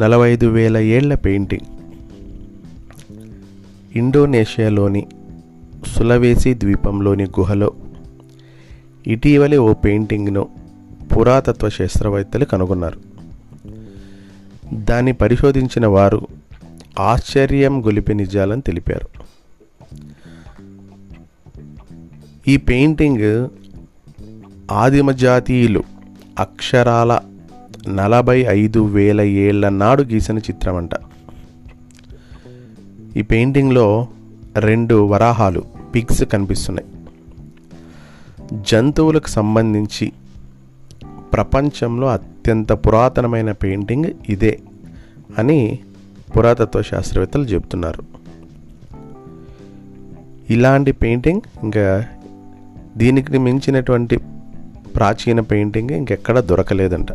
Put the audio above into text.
45,000 ఏళ్ల painting. ఇండోనేషియాలోని Sulawesi ద్వీపంలోని గుహలో ఇటీవలే ఓ పెయింటింగ్ను పురాతత్వ శాస్త్రవేత్తలు కనుగొన్నారు. దాన్ని పరిశోధించిన వారు ఆశ్చర్యం గొలిపే నిజాలను తెలిపారు. ఈ పెయింటింగ్ ఆదిమ జాతీయులు అక్షరాల 45,000 ఏళ్ల నాడు గీసిన చిత్రం అంట. ఈ పెయింటింగ్లో 2 వరాహాలు పిగ్స్ కనిపిస్తున్నాయి. జంతువులకు సంబంధించి ప్రపంచంలో అత్యంత పురాతనమైన పెయింటింగ్ ఇదే అని పురాతత్వ శాస్త్రవేత్తలు చెబుతున్నారు. ఇలాంటి పెయింటింగ్ ఇంకా దీనికి మించినటువంటి ప్రాచీన పెయింటింగ్ ఇంకెక్కడా దొరకలేదంట.